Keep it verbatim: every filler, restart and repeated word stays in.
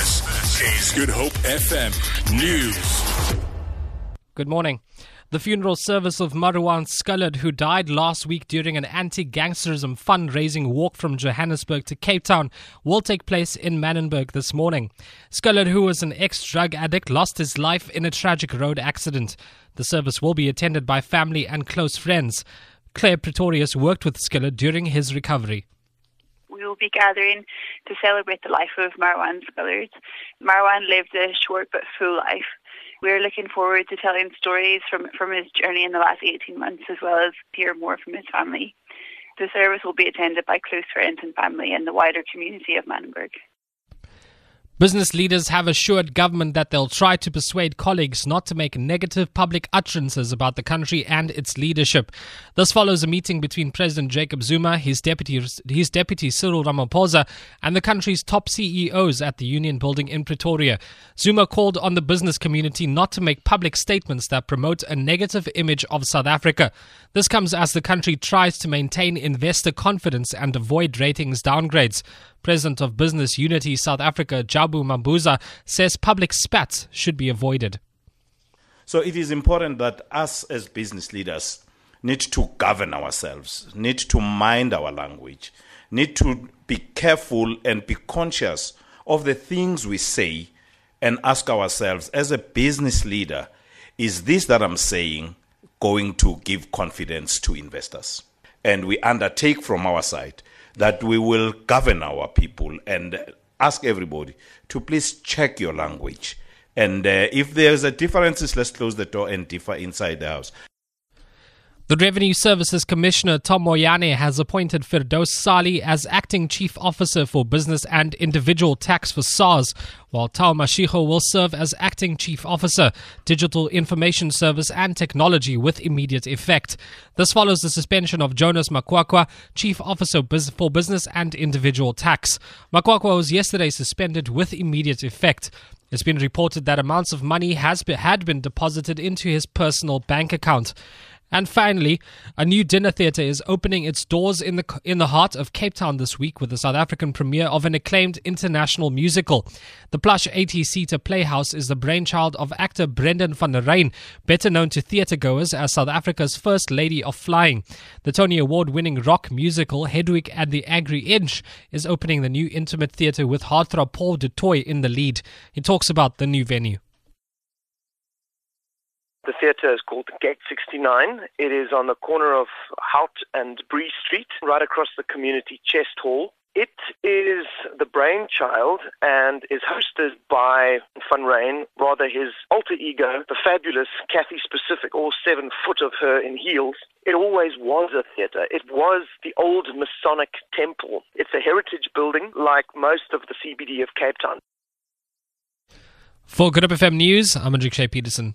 This is Good Hope F M News. Good morning. The funeral service of Maruwaan Scullard, who died last week during an anti-gangsterism fundraising walk from Johannesburg to Cape Town, will take place in Manenberg this morning. Scullard, who was an ex-drug addict, lost his life in a tragic road accident. The service will be attended by family and close friends. Claire Pretorius worked with Scullard during his recovery. We will be gathering to celebrate the life of Maruwaan Scullard. Maruwaan lived a short but full life. We're looking forward to telling stories from, from his journey in the last eighteen months, as well as hear more from his family. The service will be attended by close friends and family and the wider community of Manenberg. Business leaders have assured government that they'll try to persuade colleagues not to make negative public utterances about the country and its leadership. This follows a meeting between President Jacob Zuma, his deputy, his deputy Cyril Ramaphosa, and the country's top C E Os at the Union Building in Pretoria. Zuma called on the business community not to make public statements that promote a negative image of South Africa. This comes as the country tries to maintain investor confidence and avoid ratings downgrades. President of Business Unity South Africa, Jabu Mabuza, says public spats should be avoided. So it is important that us as business leaders need to govern ourselves, need to mind our language, need to be careful and be conscious of the things we say and ask ourselves, as a business leader, is this that I'm saying going to give confidence to investors? And we undertake from our side that we will govern our people and ask everybody to please check your language. And uh, if there's a difference, let's close the door and differ inside the house. The Revenue Services Commissioner Tom Moyane has appointed Firdos Sali as Acting Chief Officer for Business and Individual Tax for SARS, while Tao Mashijo will serve as Acting Chief Officer, Digital Information Service and Technology, with immediate effect. This follows the suspension of Jonas Makwakwa, Chief Officer for Business and Individual Tax. Makwakwa was yesterday suspended with immediate effect. It's been reported that amounts of money has been, had been deposited into his personal bank account. And finally, a new dinner theatre is opening its doors in the in the heart of Cape Town this week with the South African premiere of an acclaimed international musical. The plush eighty-seater Playhouse is the brainchild of actor Brendan van der Rijn, better known to theatregoers as South Africa's First Lady of Flying. The Tony Award-winning rock musical Hedwig and the Angry Inch is opening the new intimate theatre with Hartra Paul de Toy in the lead. He talks about the new venue. The theatre is called Gate sixty-nine. It is on the corner of Hout and Bree Street, right across the community chest hall. It is the brainchild and is hosted by Van Rijn, rather his alter ego, the fabulous Kathy Specific, all seven foot of her in heels. It always was a theatre. It was the old Masonic temple. It's a heritage building like most of the C B D of Cape Town. For Good Hope F M News, I'm Andrew Shea Peterson.